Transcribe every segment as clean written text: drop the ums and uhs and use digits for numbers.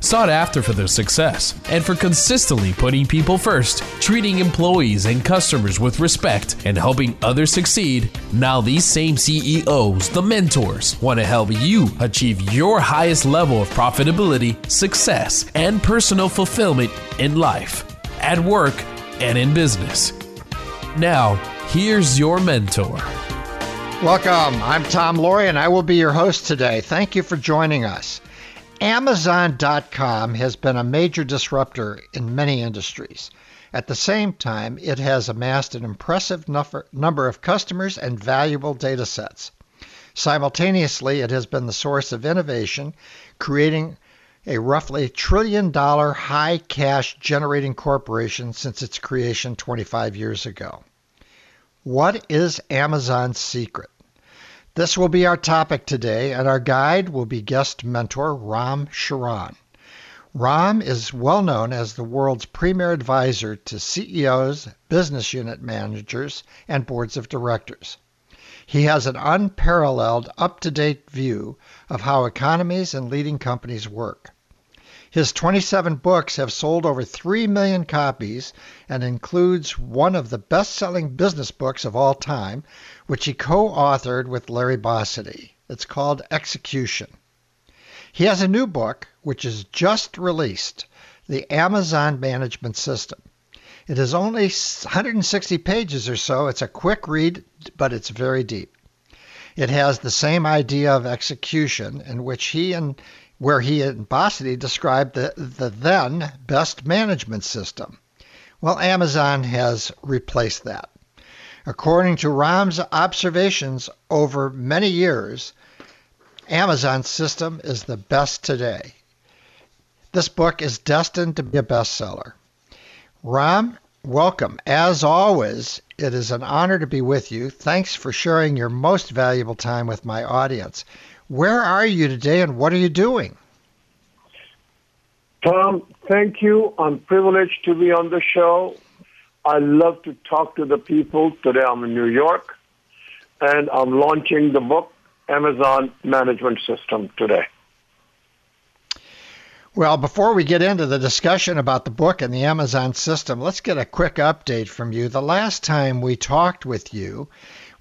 Sought after for their success and for consistently putting people first, treating employees and customers with respect, and helping others succeed, now these same CEOs, the mentors, want to help you achieve your highest level of profitability, success, and personal fulfillment in life, at work, and in business. Now, here's your mentor. Welcome. I'm Tom Loarie, and I will be your host today. Thank you for joining us. Amazon.com has been a major disruptor in many industries. At the same time, it has amassed an impressive number of customers and valuable data sets. Simultaneously, it has been the source of innovation, creating a roughly $1 trillion high cash generating corporation since its creation 25 years ago. What is Amazon's secret? This will be our topic today, and our guide will be guest mentor Ram Charan. Ram is well known as the world's premier advisor to CEOs, business unit managers, and boards of directors. He has an unparalleled, up-to-date view of how economies and leading companies work. His 27 books have sold over 3 million copies and includes one of the best-selling business books of all time, which he co-authored with Larry Bossidy. It's called Execution. He has a new book, which is just released, The Amazon Management System. It is only 160 pages or so. It's a quick read, but it's very deep. It has the same idea of execution in which he and Bossidy described the then best management system. Well, Amazon has replaced that. According to Ram's observations over many years, Amazon's system is the best today. This book is destined to be a bestseller. Ram, welcome. As always, it is an honor to be with you. Thanks for sharing your most valuable time with my audience. Where are you today and what are you doing? Tom, thank you. I'm privileged to be on the show. I love to talk to the people. Today I'm in New York and I'm launching the book, Amazon Management System, today. Well, before we get into the discussion about the book and the Amazon system, let's get a quick update from you. The last time we talked with you,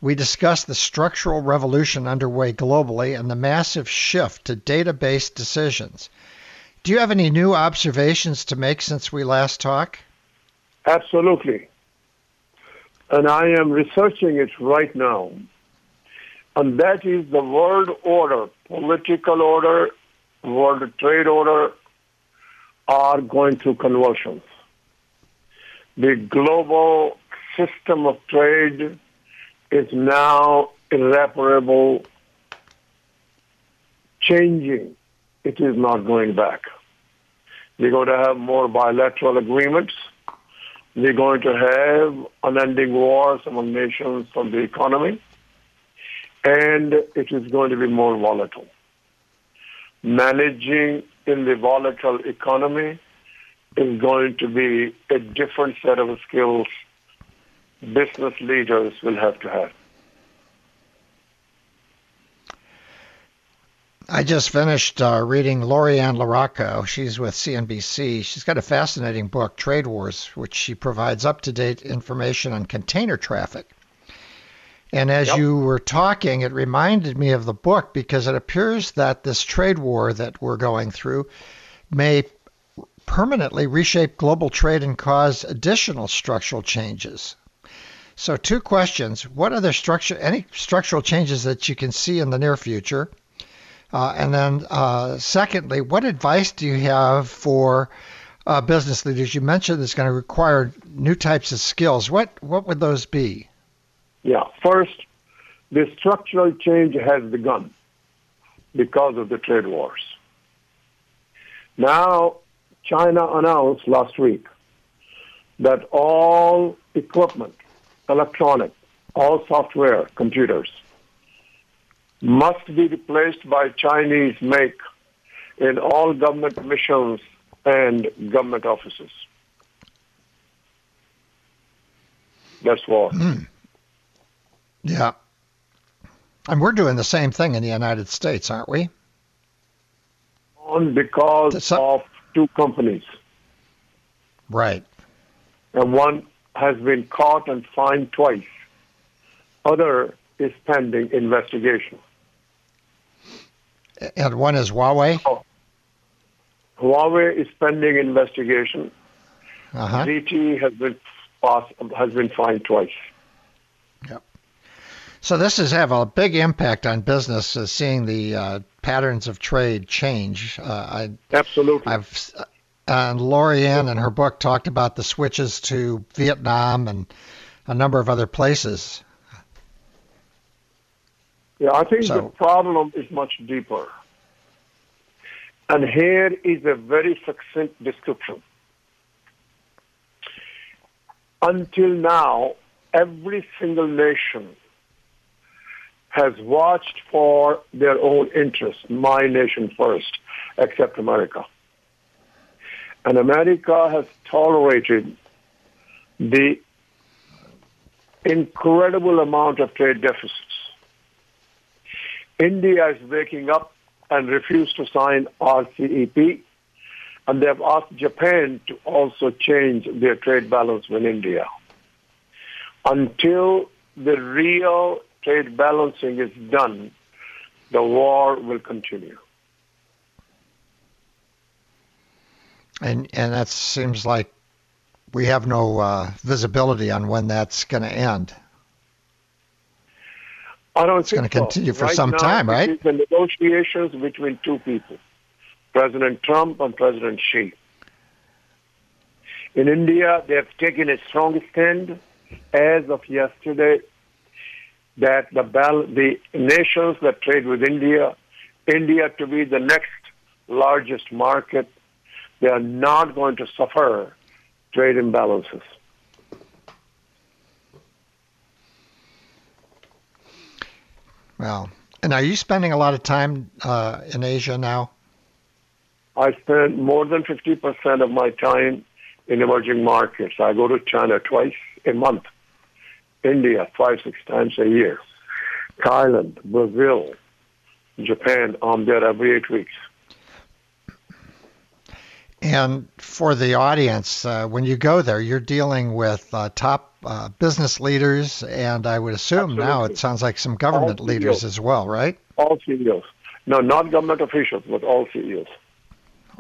we discussed the structural revolution underway globally and the massive shift to database decisions. Do you have any new observations to make since we last talked? Absolutely. And I am researching it right now. And that is the world order, political order, world trade order are going through convulsions. The global system of trade is now irreparable, changing. It is not going back. We're going to have more bilateral agreements. We're going to have unending wars among nations on the economy. And it is going to be more volatile. Managing in the volatile economy is going to be a different set of skills business leaders will have to have. I just finished reading Lorianne LaRocco. She's with CNBC. She's got a fascinating book, Trade Wars, which she provides up-to-date information on container traffic. And as you were talking, it reminded me of the book because it appears that this trade war that we're going through may permanently reshape global trade and cause additional structural changes. So two questions. What are any structural changes that you can see in the near future? And then secondly, what advice do you have for business leaders? You mentioned it's going to require new types of skills. What would those be? Yeah. First, the structural change has begun because of the trade wars. Now, China announced last week that all equipment, electronic, all software, computers, must be replaced by Chinese-make in all government missions and government offices. That's war. Mm. Yeah. And we're doing the same thing in the United States, aren't we? Because of two companies. Right. And one has been caught and fined twice. Other is pending investigation. And one is Huawei? Oh. Huawei is pending investigation. Uh-huh. ZTE has been fined twice. Yep. So this is have a big impact on business, seeing the patterns of trade change. Absolutely. And Lorianne in her book talked about the switches to Vietnam and a number of other places. Yeah, I think the problem is much deeper. And here is a very succinct description. Until now, every single nation has watched for their own interests, my nation first, except America. And America has tolerated the incredible amount of trade deficits. India is waking up and refused to sign RCEP, and they've asked Japan to also change their trade balance with India. Until the real trade balancing is done, the war will continue. And that seems like we have no visibility on when that's going to end. I don't think it's going to continue for some time, right? It's the negotiations between two people, President Trump and President Xi. In India, they have taken a strong stand as of yesterday that the nations that trade with India to be the next largest market, they are not going to suffer trade imbalances. Wow. And are you spending a lot of time in Asia now? I spend more than 50% of my time in emerging markets. I go to China twice a month, India 5-6 times a year, Thailand, Brazil, Japan. I'm there every 8 weeks. And for the audience, when you go there, you're dealing with top business leaders, and I would assume Absolutely. Now it sounds like some government leaders as well, right? All CEOs. No, not government officials, but all CEOs.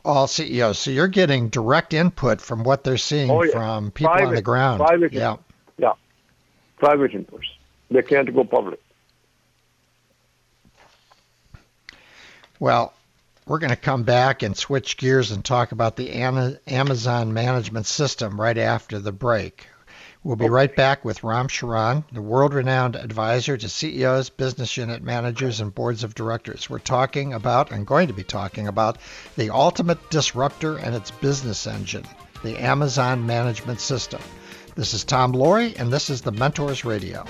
All CEOs. So you're getting direct input from what they're seeing from people on the ground. Private. Yeah. Yeah. Private inputs. They can't go public. Well, we're going to come back and switch gears and talk about the Amazon Management System right after the break. We'll be right back with Ram Charan, the world-renowned advisor to CEOs, business unit managers, and boards of directors. We're talking about, and going to be talking about, the ultimate disruptor and its business engine, the Amazon Management System. This is Tom Loarie, and this is The Mentors Radio.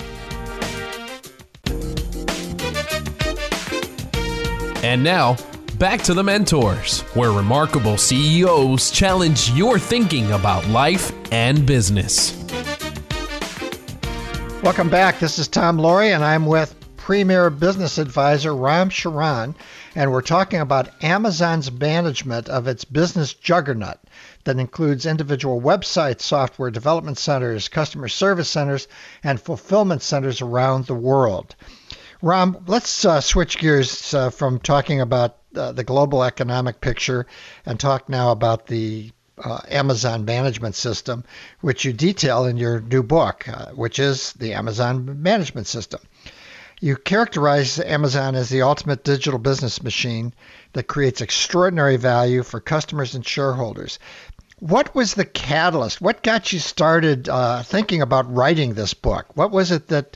And now, back to The Mentors, where remarkable CEOs challenge your thinking about life and business. Welcome back. This is Tom Loarie, and I'm with Premier Business Advisor Ram Charan, and we're talking about Amazon's management of its business juggernaut that includes individual websites, software development centers, customer service centers, and fulfillment centers around the world. Ram, let's switch gears from talking about the global economic picture and talk now about the Amazon Management System, which you detail in your new book, which is the Amazon Management System. You characterize Amazon as the ultimate digital business machine that creates extraordinary value for customers and shareholders. What was the catalyst? What got you started thinking about writing this book? What was it that...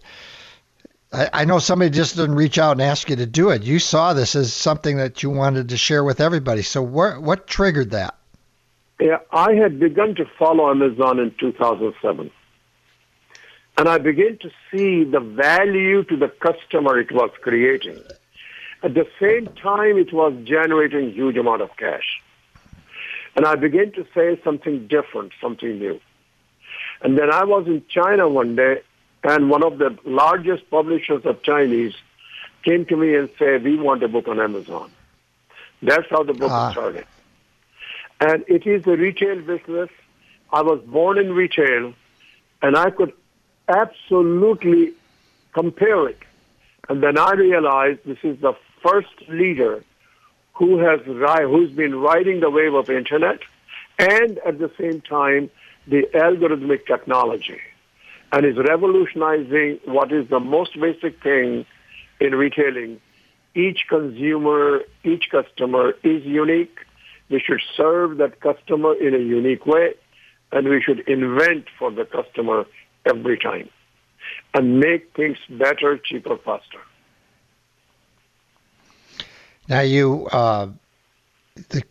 I know somebody just didn't reach out and ask you to do it. You saw this as something that you wanted to share with everybody. So what triggered that? Yeah, I had begun to follow Amazon in 2007. And I began to see the value to the customer it was creating. At the same time, it was generating huge amount of cash. And I began to say something different, something new. And then I was in China one day, and one of the largest publishers of Chinese came to me and said, we want a book on Amazon. That's how the book started. And it is a retail business. I was born in retail, and I could absolutely compare it. And then I realized this is the first leader who's been riding the wave of Internet and, at the same time, the algorithmic technology, and is revolutionizing what is the most basic thing in retailing. Each consumer, each customer is unique. We should serve that customer in a unique way, and we should invent for the customer every time and make things better, cheaper, faster. Now you, the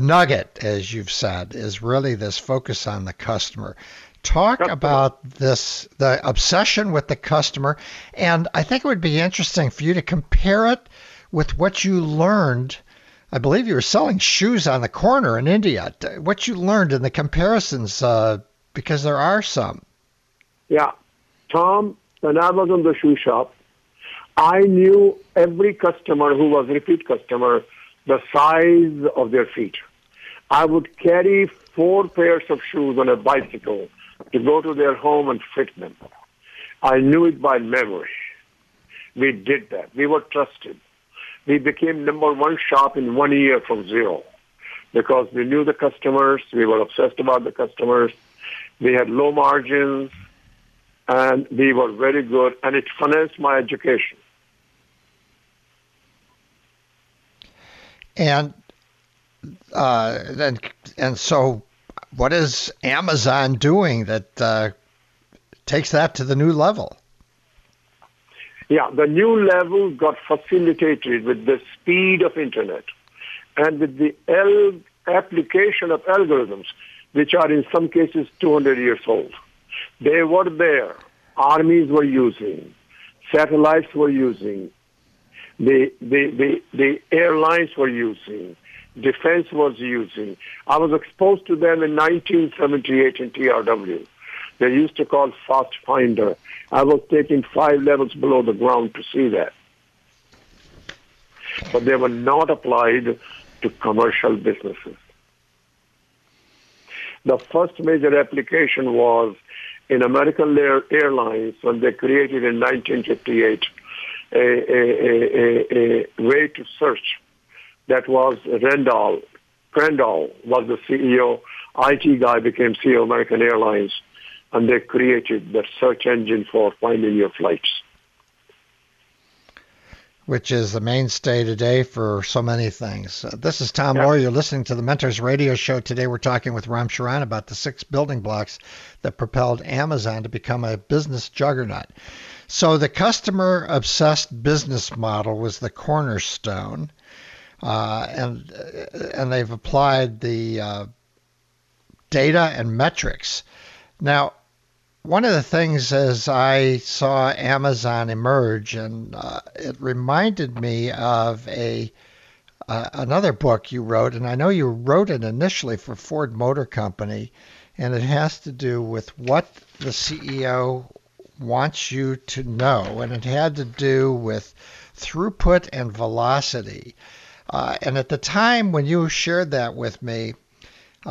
nugget, as you've said, is really this focus on the customer. Talk about this, the obsession with the customer, and I think it would be interesting for you to compare it with what you learned. I believe you were selling shoes on the corner in India. What you learned in the comparisons, because there are some. Yeah. Tom, when I was in the shoe shop, I knew every customer who was repeat customer, the size of their feet. I would carry 4 pairs of shoes on a bicycle to go to their home and fit them. I knew it by memory. We did that. We were trusted. We became number one shop in 1 year from zero because we knew the customers. We were obsessed about the customers. We had low margins, and we were very good, and it financed my education. And so what is Amazon doing that takes that to the new level? Yeah, the new level got facilitated with the speed of Internet and with the application of algorithms, which are in some cases 200 years old. They were there. Armies were using. Satellites were using. The airlines were using. Defense was using. I was exposed to them in 1978 in TRW. They used to call Fast Finder. I was taken 5 levels below the ground to see that. But they were not applied to commercial businesses. The first major application was in American Airlines when they created in 1958 a way to search. That was Randall. Randall was the CEO. IT guy became CEO of American Airlines, and they created the search engine for finding your flights. Which is the mainstay today for so many things. This is Tom Loarie. You're listening to the Mentors Radio Show. Today we're talking with Ram Charan about the 6 building blocks that propelled Amazon to become a business juggernaut. So the customer-obsessed business model was the cornerstone, and they've applied the data and metrics. Now, one of the things as I saw Amazon emerge, and it reminded me of another book you wrote, and I know you wrote it initially for Ford Motor Company, and it has to do with what the CEO wants you to know, and it had to do with throughput and velocity. And at the time when you shared that with me,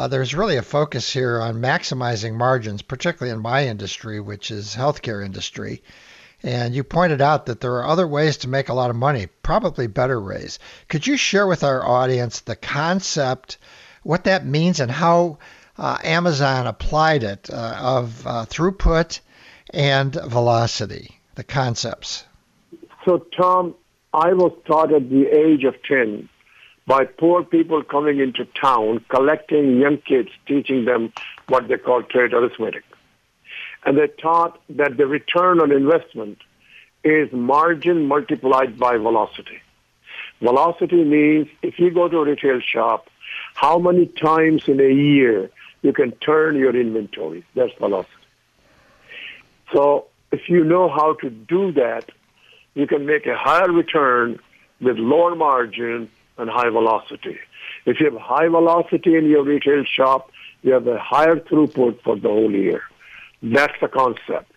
there's really a focus here on maximizing margins, particularly in my industry, which is healthcare industry. And you pointed out that there are other ways to make a lot of money, probably better ways. Could you share with our audience the concept, what that means, and how Amazon applied it of throughput and velocity, the concepts? So, Tom, I was taught at the age of 10 by poor people coming into town, collecting young kids, teaching them what they call trade arithmetic. And they taught that the return on investment is margin multiplied by velocity. Velocity means if you go to a retail shop, how many times in a year you can turn your inventory. That's velocity. So if you know how to do that, you can make a higher return with lower margin and high velocity. If you have high velocity in your retail shop, you have a higher throughput for the whole year. That's the concept.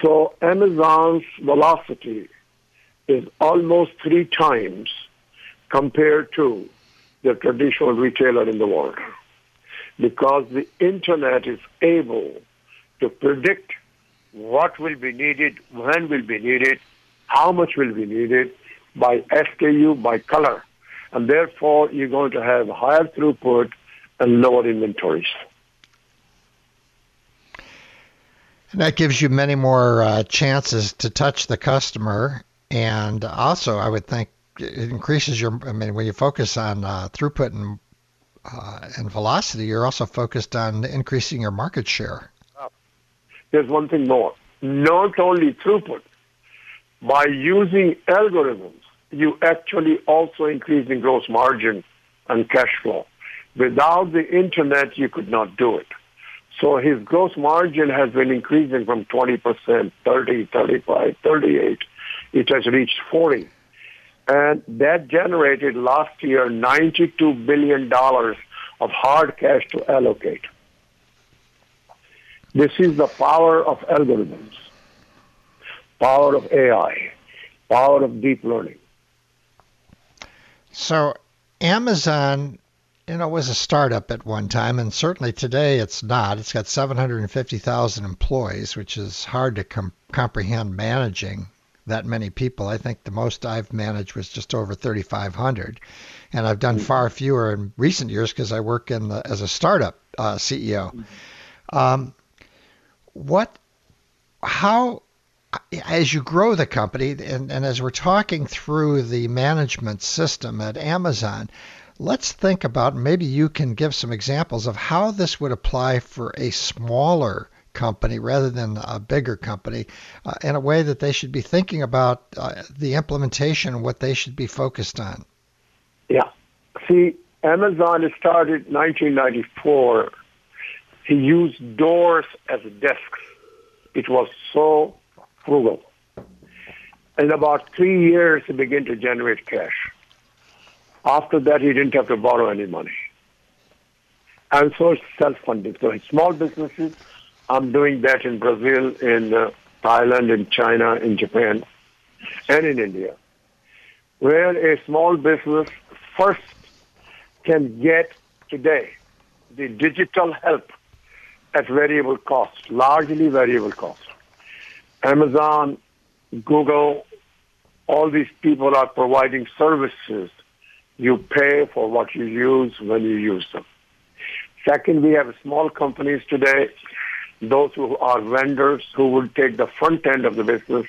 So Amazon's velocity is almost 3 times compared to the traditional retailer in the world, because the Internet is able to predict what will be needed, when will be needed, how much will be needed by SKU, by color. And therefore, you're going to have higher throughput and lower inventories. And that gives you many more chances to touch the customer. And also, I would think it increases your, I mean, when you focus on throughput and velocity, you're also focused on increasing your market share. There's one thing more. Not only throughput, by using algorithms, you actually also increase in gross margin and cash flow. Without the Internet, you could not do it. So his gross margin has been increasing from 20%, 30, 35, 38. It has reached 40. And that generated last year $92 billion of hard cash to allocate. This is the power of algorithms, power of AI, power of deep learning. So Amazon, you know, was a startup at one time, and certainly today it's not. It's got 750,000 employees, which is hard to comprehend managing that many people. I think the most I've managed was just over 3,500, and I've done far fewer in recent years because I work in as a startup CEO. How, as you grow the company, and as we're talking through the management system at Amazon, let's think about, maybe you can give some examples of how this would apply for a smaller company rather than a bigger company, in a way that they should be thinking about the implementation and what they should be focused on. Yeah. See, Amazon started in 1994. He used doors as desks. It was so frugal. In about 3 years, he began to generate cash. After that, he didn't have to borrow any money. And so it's self-funded. So in small businesses, I'm doing that in Brazil, in Thailand, in China, in Japan, and in India, where a small business first can get today the digital help at variable cost, largely variable cost. Amazon, Google, all these people are providing services. You pay for what you use when you use them. Second, we have small companies today, those who are vendors who will take the front end of the business.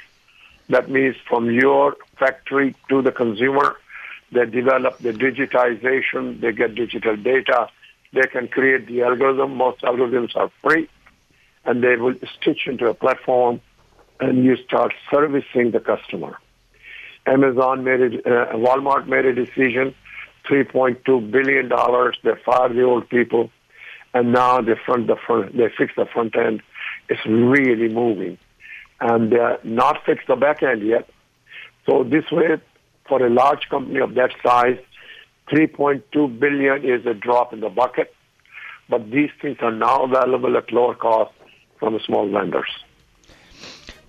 That means from your factory to the consumer, they develop the digitization, they get digital data, they can create the algorithm. Most algorithms are free, and they will stitch into a platform, and you start servicing the customer. Amazon made it, Walmart made a decision, $3.2 billion. They fired the old people, and now they fix the front end. It's really moving, and they're not fixed the back end yet. So this way, for a large company of that size, $3.2 billion is a drop in the bucket, but these things are now available at lower cost from small vendors.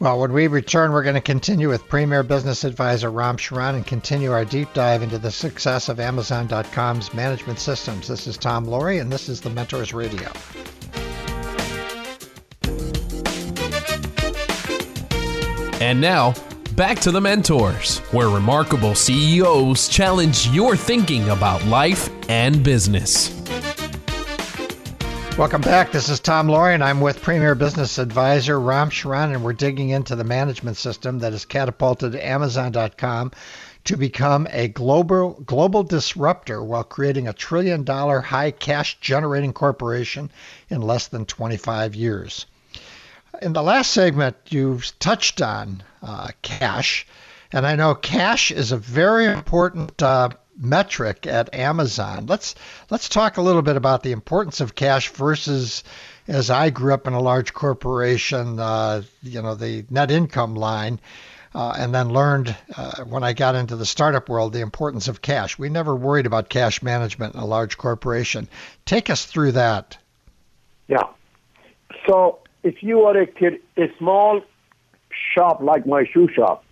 Well, when we return, we're going to continue with Premier Business Advisor Ram Charan and continue our deep dive into the success of Amazon.com's management systems. This is Tom Loarie, and this is The Mentors Radio. And now, back to The Mentors, where remarkable CEOs challenge your thinking about life and business. Welcome back. This is Tom Loarie, and I'm with Premier Business Advisor Ram Charan, and we're digging into the management system that has catapulted Amazon.com to become a global disruptor while creating $1 trillion high cash generating corporation in less than 25 years. In the last segment, you've touched on cash, and I know cash is a very important metric at Amazon. Let's talk a little bit about the importance of cash versus, as I grew up in a large corporation, the net income line. and then learned when I got into the startup world the importance of cash. We never worried about cash management in a large corporation. Take us through that. Yeah. So if you are a small shop like my shoe shop,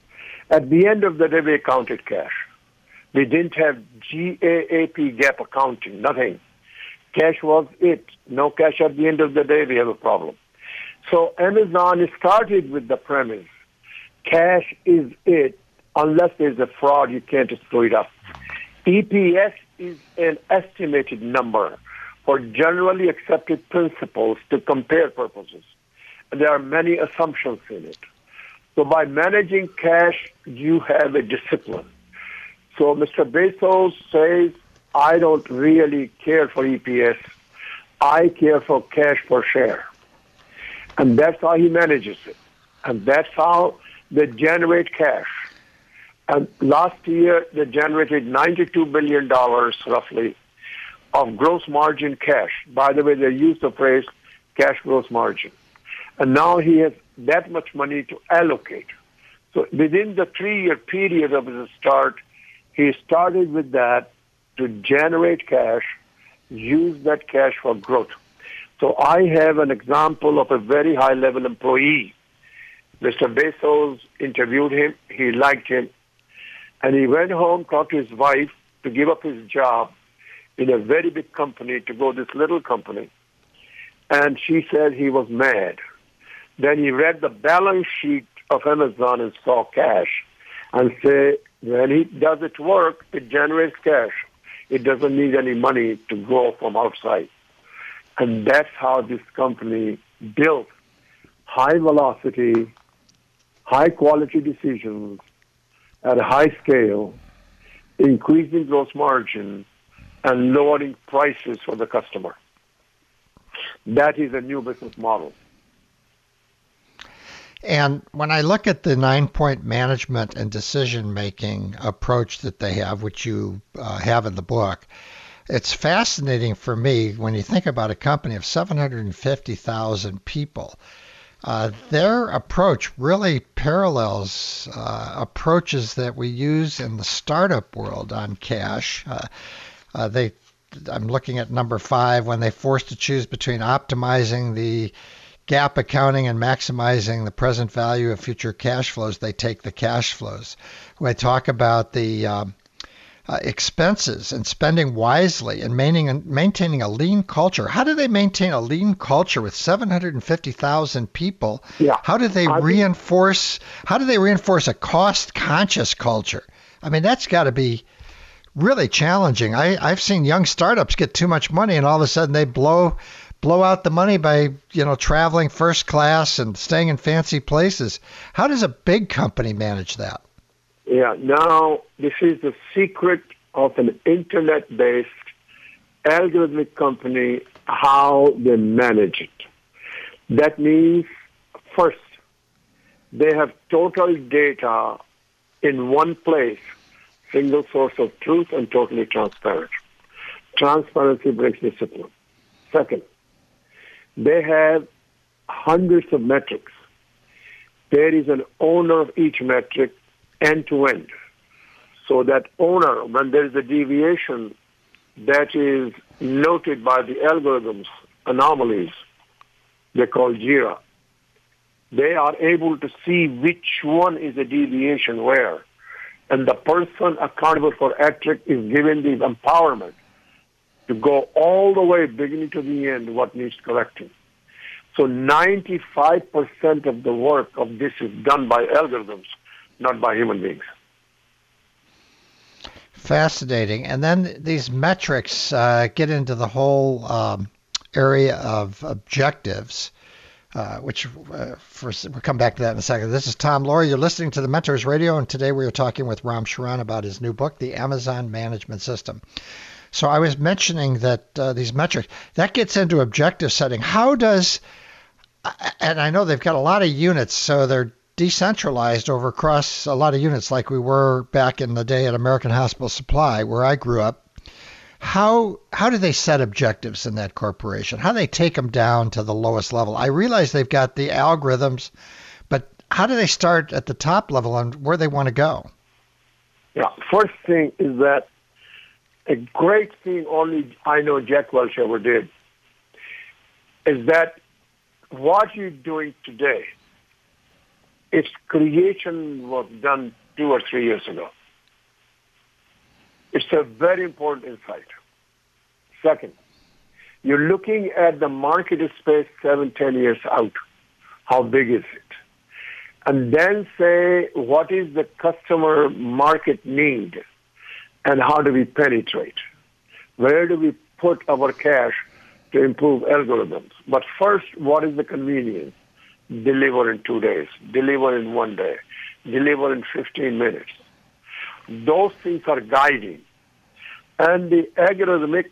at the end of the day, we counted cash. We didn't have GAAP accounting, nothing. Cash was it. No cash at the end of the day, we have a problem. So Amazon started with the premise, cash is it. Unless there's a fraud, you can't screw it up. EPS is an estimated number for generally accepted principles to compare purposes. There are many assumptions in it. So by managing cash, you have a discipline. So Mr. Bezos says, I don't really care for EPS. I care for cash per share. And that's how he manages it. And that's how they generate cash. And last year, they generated $92 billion, roughly, of gross margin cash. By the way, they use the phrase cash gross margin. And now he has that much money to allocate. So within the 3-year period of his start, he started with that to generate cash, use that cash for growth. So I have an example of a very high-level employee. Mr. Bezos interviewed him. He liked him. And he went home, talked to his wife to give up his job in a very big company to go to this little company. And she said he was mad. Then he read the balance sheet of Amazon and saw cash and said, when he does its work, it generates cash. It doesn't need any money to go from outside. And that's how this company built high velocity, high quality decisions at a high scale, increasing gross margin, and lowering prices for the customer. That is a new business model. And when I look at the 9-point management and decision-making approach that they have, which you have in the book, it's fascinating for me when you think about a company of 750,000 people. Their approach really parallels approaches that we use in the startup world on cash. I'm looking at number 5, when they're forced to choose between optimizing the GAAP accounting and maximizing the present value of future cash flows, they take the cash flows. When I talk about the expenses and spending wisely and maintaining a lean culture, how do they maintain a lean culture with 750,000 people? Yeah. How do they reinforce a cost-conscious culture? I mean, that's got to be really challenging. I've seen young startups get too much money and all of a sudden they blow out the money by, traveling first class and staying in fancy places. How does a big company manage that? Yeah, now this is the secret of an internet-based algorithmic company, how they manage it. That means, first, they have total data in one place, single source of truth and totally transparent. Transparency brings discipline. Second, they have hundreds of metrics. There is an owner of each metric end-to-end. So that owner, when there is a deviation, that is noted by the algorithms, anomalies, they call JIRA. They are able to see which one is a deviation where. And the person accountable for metric is given the empowerment to go all the way beginning to the end what needs correcting. So 95% of the work of this is done by algorithms, not by human beings. Fascinating. And then these metrics get into the whole area of objectives, we'll come back to that in a second. This is Tom Loarie. You're listening to The Mentors Radio, and today we are talking with Ram Charan about his new book, The Amazon Management System. So I was mentioning that these metrics, that gets into objective setting. And I know they've got a lot of units, so they're decentralized over across a lot of units like we were back in the day at American Hospital Supply where I grew up. How do they set objectives in that corporation? How do they take them down to the lowest level? I realize they've got the algorithms, but how do they start at the top level on where they want to go? Yeah, first thing is that a great thing only I know Jack Welch ever did is that what you're doing today, its creation was done 2 or 3 years ago. It's a very important insight. Second, you're looking at the market space 7-10 years out. How big is it? And then say, what is the customer market need? And how do we penetrate? Where do we put our cash to improve algorithms? But first, what is the convenience? Deliver in 2 days. Deliver in 1 day. Deliver in 15 minutes. Those things are guiding. And the algorithmic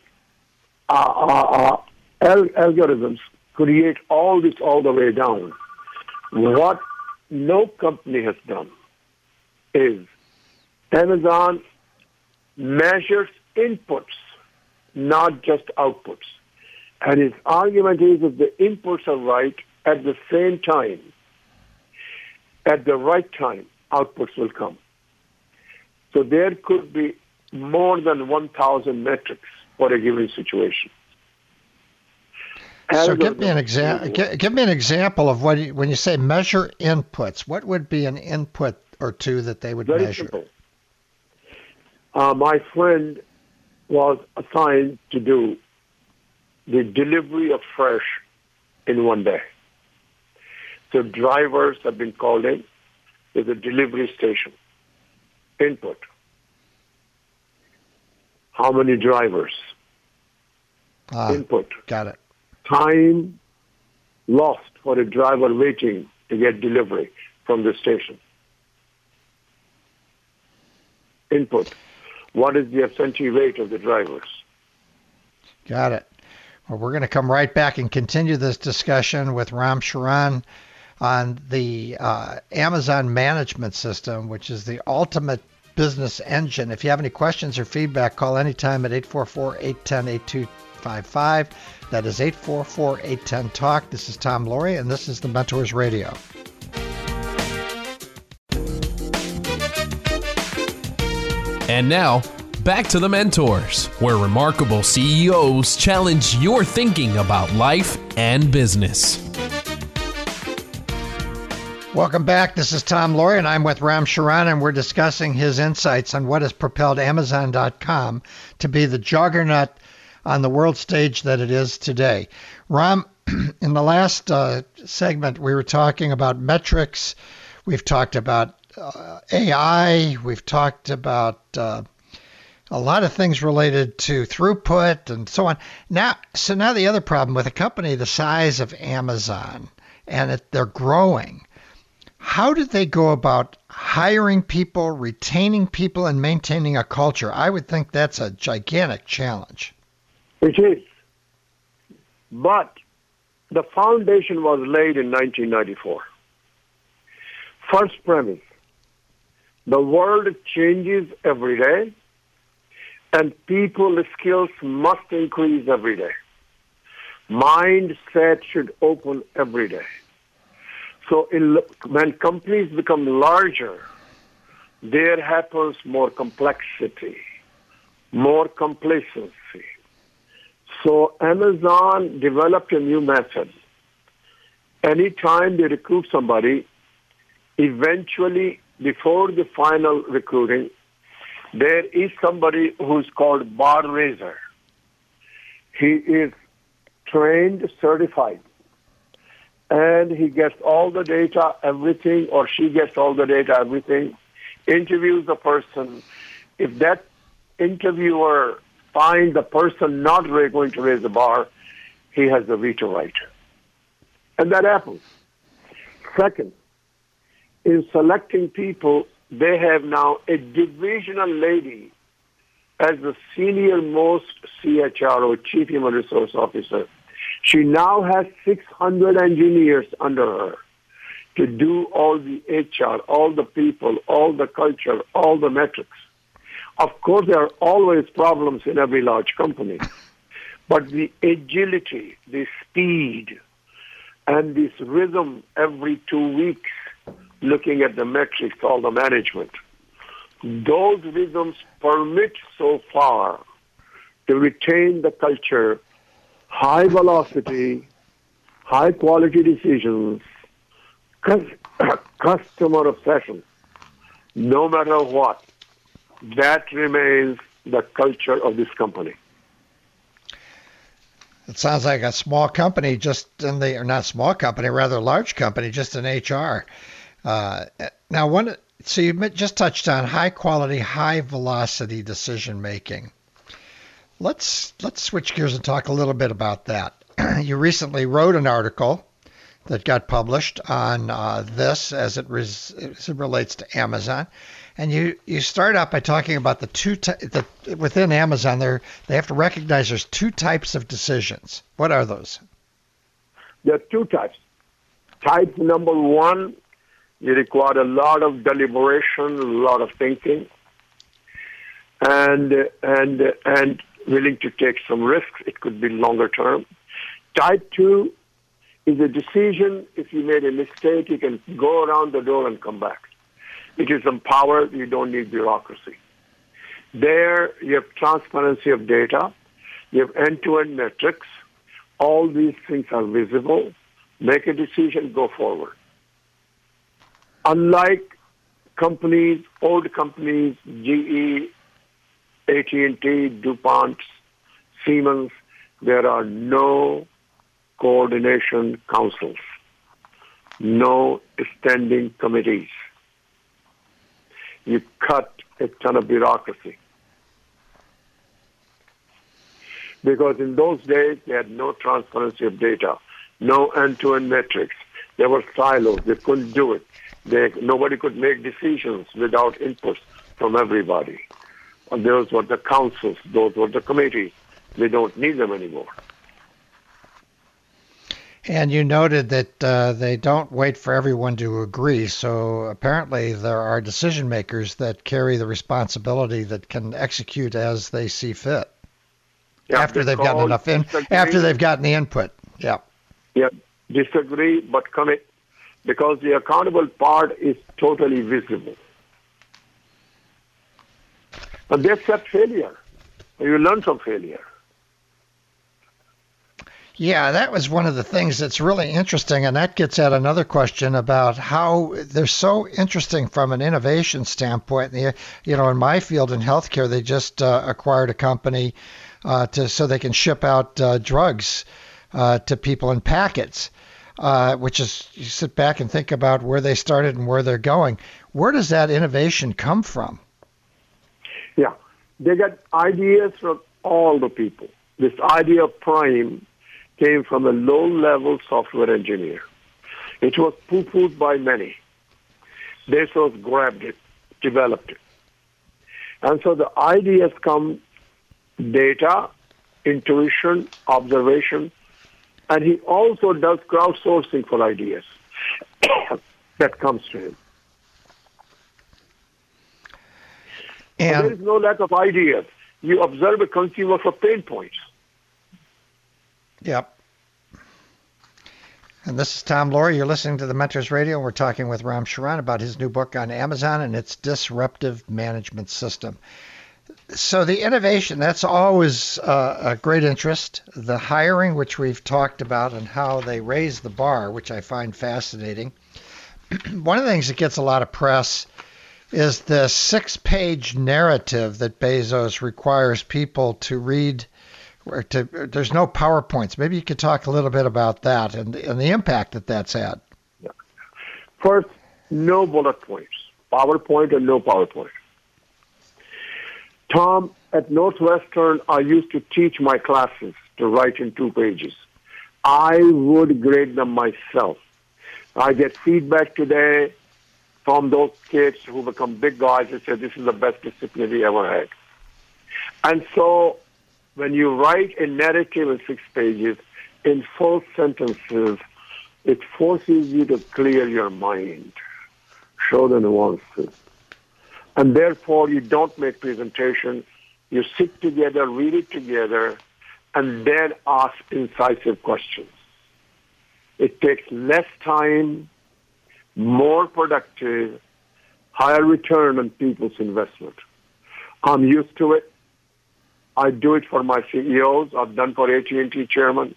algorithms create all this all the way down. What no company has done is Amazon measures inputs, not just outputs. And his argument is that the inputs are right at the same time. At the right time, outputs will come. So there could be more than 1,000 metrics for a given situation. So give me an example of what you, when you say measure inputs, what would be an input or two that they would measure? Very simple. My friend was assigned to do the delivery of fresh in 1 day. So drivers have been called in to the delivery station. Input. How many drivers? Input. Got it. Time lost for a driver waiting to get delivery from the station. Input. What is the absentee rate of the drivers? Got it. Well, we're going to come right back and continue this discussion with Ram Charan on the Amazon Management System, which is the ultimate business engine. If you have any questions or feedback, call anytime at 844-810-8255. That is 844-810-TALK. This is Tom Loarie, and this is The Mentors Radio. And now, back to The Mentors, where remarkable CEOs challenge your thinking about life and business. Welcome back. This is Tom Loarie, and I'm with Ram Charan, and we're discussing his insights on what has propelled Amazon.com to be the juggernaut on the world stage that it is today. Ram, in the last segment, we were talking about metrics. We've talked about AI. We've talked about a lot of things related to throughput and so on. So now the other problem with a company the size of Amazon, and they're growing. How did they go about hiring people, retaining people, and maintaining a culture? I would think that's a gigantic challenge. It is. But the foundation was laid in 1994. First premise, the world changes every day, and people's skills must increase every day. Mindset should open every day. So when companies become larger, there happens more complexity, more complacency. So Amazon developed a new method. Anytime they recruit somebody, eventually, before the final recruiting, there is somebody who's called bar raiser. He is trained, certified, and he gets all the data, everything, or she gets all the data, everything, interviews the person. If that interviewer finds the person not going to raise the bar, he has the veto right. And that happens. Second, in selecting people, they have now a divisional lady as the senior most CHRO, Chief Human Resource Officer. She now has 600 engineers under her to do all the HR, all the people, all the culture, all the metrics. Of course, there are always problems in every large company, but the agility, the speed, and this rhythm every 2 weeks looking at the metric called the management. Those rhythms permit so far to retain the culture, high velocity, high quality decisions, customer obsession, no matter what. That remains the culture of this company. It sounds like a small company, just in the, or not small company, rather large company, just in HR. Now, one, so you just touched on high quality, high velocity decision making. Let's switch gears and talk a little bit about that. You recently wrote an article that got published on this as it relates to Amazon. And you start out by talking about the within Amazon, they have to recognize there's two types of decisions. What are those? There are two types. Type number one, you require a lot of deliberation, a lot of thinking, and willing to take some risks. It could be longer term. Type two is a decision. If you made a mistake, you can go around the door and come back. It is empowered. You don't need bureaucracy. There, you have transparency of data. You have end-to-end metrics. All these things are visible. Make a decision, go forward. Unlike companies, old companies, GE, AT&T, DuPont, Siemens, there are no coordination councils, no standing committees. You cut a ton of bureaucracy. Because in those days, they had no transparency of data, no end-to-end metrics. There were silos. They couldn't do it. Nobody could make decisions without inputs from everybody. And those were the councils. Those were the committees. We don't need them anymore. And you noted that they don't wait for everyone to agree. So apparently there are decision makers that carry the responsibility that can execute as they see fit. Yeah, after they've gotten enough in, after they've gotten the input. Yeah. Yeah. Disagree, but commit, because the accountable part is totally visible. And they accept failure. You learn from failure. Yeah, that was one of the things that's really interesting, and that gets at another question about how they're so interesting from an innovation standpoint. You know, in my field in healthcare, they just acquired a company so they can ship out drugs to people in packets, which is, you sit back and think about where they started and where they're going. Where does that innovation come from? Yeah, they got ideas from all the people. This idea of Prime came from a low-level software engineer. It was poo-pooed by many. They sort of grabbed it, developed it. And so the ideas come data, intuition, observation, and he also does crowdsourcing for ideas that comes to him. And there is no lack of ideas. You observe a consumer for pain points. Yep. And this is Tom Loarie. You're listening to The Mentors Radio. We're talking with Ram Charan about his new book on Amazon and its disruptive management system. So the innovation, that's always a great interest. The hiring, which we've talked about, and how they raise the bar, which I find fascinating. One of the things that gets a lot of press is the 6-page narrative that Bezos requires people to read. There's no PowerPoints. Maybe you could talk a little bit about that and the impact that that's had. Yeah. First, no bullet points. PowerPoint and no PowerPoint. Tom, at Northwestern, I used to teach my classes to write in 2 pages. I would grade them myself. I get feedback today from those kids who become big guys and say, this is the best discipline we ever had. And so when you write a narrative in 6 pages, in full sentences, it forces you to clear your mind, show the nuances. And therefore, you don't make presentation. You sit together, read it together, and then ask incisive questions. It takes less time more productive, higher return on people's investment. I'm used to it. I do it for my CEOs. I've done for AT&T chairman.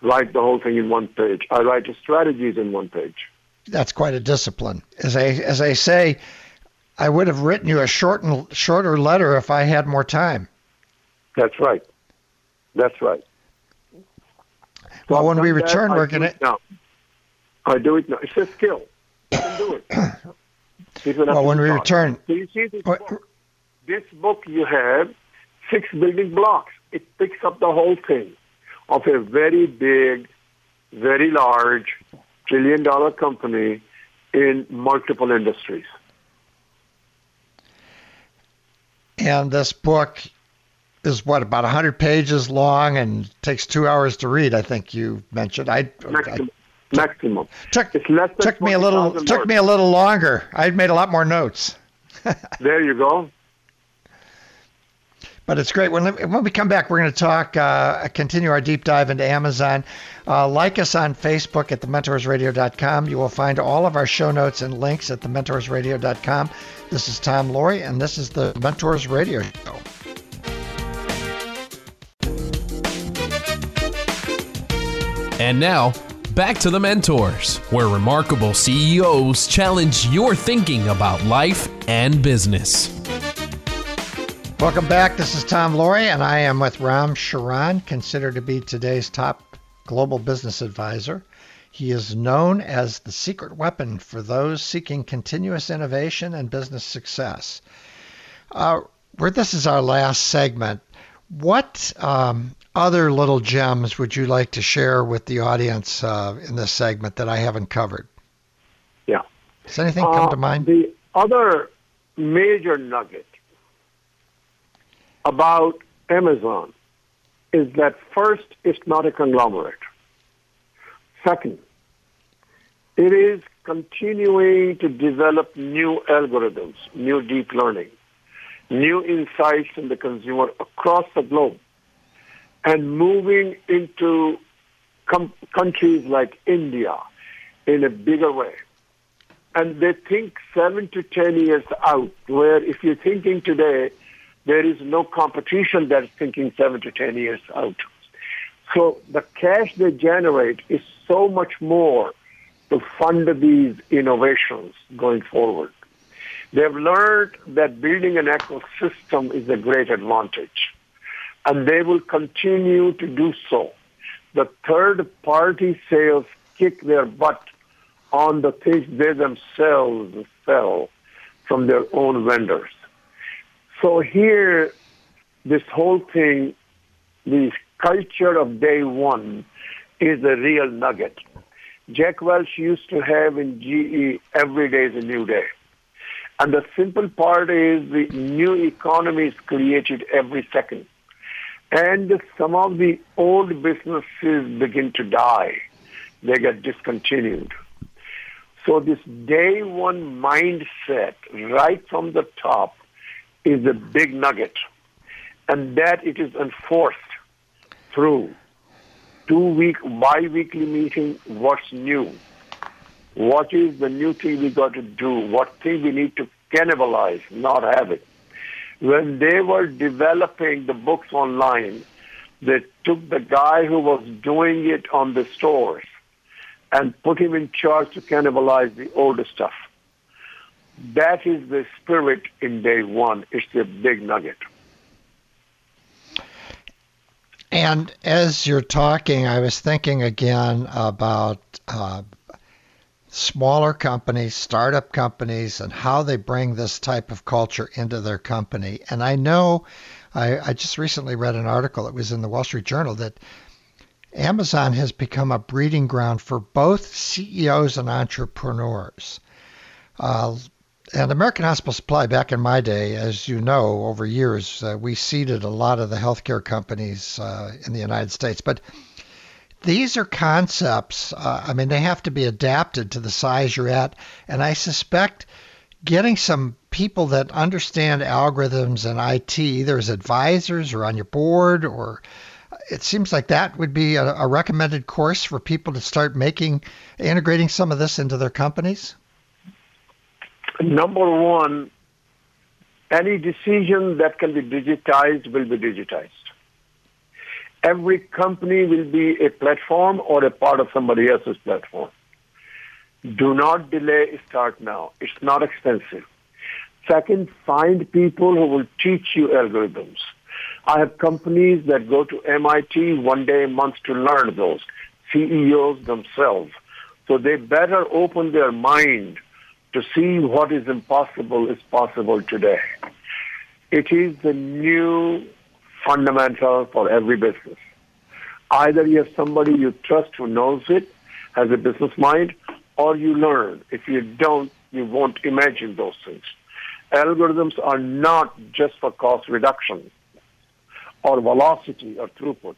Write the whole thing in one page. I write the strategies in one page. That's quite a discipline. As I say, I would have written you a shorter letter if I had more time. That's right. That's right. Well, when we return, we're going to... I do it now. It's a skill. You can do it. Well, when we return... So you see this book. This book, you have 6 building blocks. It picks up the whole thing of a very big, very large $1 trillion company in multiple industries. And this book is what, about 100 pages long and takes 2 hours to read, I think you mentioned. Maximum. Took me a little longer. I'd made a lot more notes. There you go. But it's great. When we come back, we're going to talk, continue our deep dive into Amazon. Like us on Facebook at TheMentorsRadio.com. You will find all of our show notes and links at TheMentorsRadio.com. This is Tom Loarie, and this is The Mentors Radio Show. And now, back to The Mentors, where remarkable CEOs challenge your thinking about life and business. Welcome back. This is Tom Loarie, and I am with Ram Charan, considered to be today's top global business advisor. He is known as the secret weapon for those seeking continuous innovation and business success. This is our last segment. What other little gems would you like to share with the audience in this segment that I haven't covered? Yeah. Does anything come to mind? The other major nugget about Amazon is that, first, it's not a conglomerate. Second, it is continuing to develop new algorithms, new deep learning, new insights in the consumer across the globe, and moving into countries like India in a bigger way. And they think 7 to 10 years out, where if you're thinking today, there is no competition that's thinking 7 to 10 years out. So the cash they generate is so much more to fund these innovations going forward. They've learned that building an ecosystem is a great advantage, and they will continue to do so. The third-party sales kick their butt on the things they themselves sell from their own vendors. So here, this whole thing, this culture of day one, is a real nugget. Jack Welch used to have in GE, every day is a new day. And the simple part is the new economy is created every second. And some of the old businesses begin to die. They get discontinued. So this day one mindset, right from the top, is a big nugget, and that it is enforced through bi-weekly meeting, what's new, what is the new thing we got to do, what thing we need to cannibalize, not have it. When they were developing the books online, they took the guy who was doing it on the stores and put him in charge to cannibalize the older stuff. That is the spirit in day one. It's a big nugget. And as you're talking, I was thinking again about smaller companies, startup companies, and how they bring this type of culture into their company. And I know I just recently read an article, it was in the Wall Street Journal, that Amazon has become a breeding ground for both CEOs and entrepreneurs. And American Hospital Supply, back in my day, as you know, over years, we seeded a lot of the healthcare companies in the United States. But these are concepts, they have to be adapted to the size you're at. And I suspect getting some people that understand algorithms and IT, either as advisors or on your board, or it seems like that would be a recommended course for people to start integrating some of this into their companies. Number one, any decision that can be digitized will be digitized. Every company will be a platform or a part of somebody else's platform. Do not delay, start now. It's not expensive. Second, find people who will teach you algorithms. I have companies that go to MIT one day a month to learn those, CEOs themselves. So they better open their mind to see what is impossible is possible today. It is the new fundamental for every business. Either you have somebody you trust who knows it, has a business mind, or you learn. If you don't, you won't imagine those things. Algorithms are not just for cost reduction or velocity or throughput.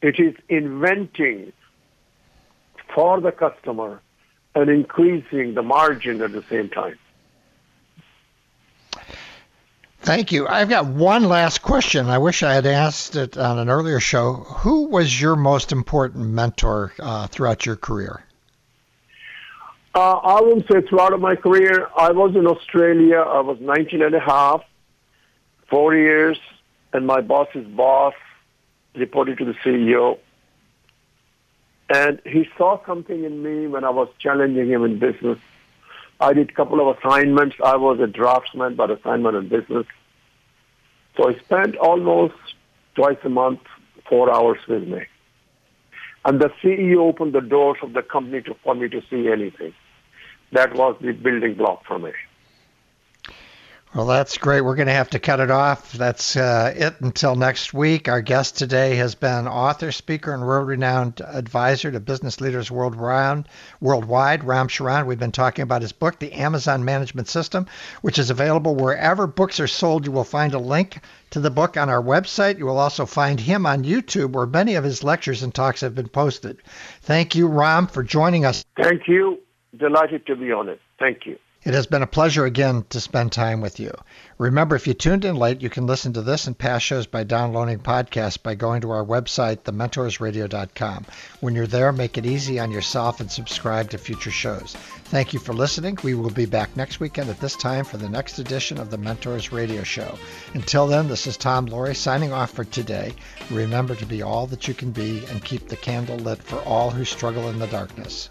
It is inventing for the customer and increasing the margin at the same time. Thank you. I've got one last question. I wish I had asked it on an earlier show. Who was your most important mentor throughout your career? I wouldn't say throughout my career. I was in Australia. I was 19 and a half, 4 years, and my boss's boss reported to the CEO. And he saw something in me when I was challenging him in business. I did a couple of assignments. I was a draftsman, but assignment in business. So I spent almost twice a month, 4 hours with me. And the CEO opened the doors of the company for me to see anything. That was the building block for me. Well, that's great. We're going to have to cut it off. That's it until next week. Our guest today has been author, speaker, and world-renowned advisor to business leaders worldwide, Ram Charan. We've been talking about his book, The Amazon Management System, which is available wherever books are sold. You will find a link to the book on our website. You will also find him on YouTube, where many of his lectures and talks have been posted. Thank you, Ram, for joining us. Thank you. Delighted to be on it. Thank you. It has been a pleasure again to spend time with you. Remember, if you tuned in late, you can listen to this and past shows by downloading podcasts by going to our website, TheMentorsRadio.com. When you're there, make it easy on yourself and subscribe to future shows. Thank you for listening. We will be back next weekend at this time for the next edition of The Mentors Radio Show. Until then, this is Tom Loarie signing off for today. Remember to be all that you can be and keep the candle lit for all who struggle in the darkness.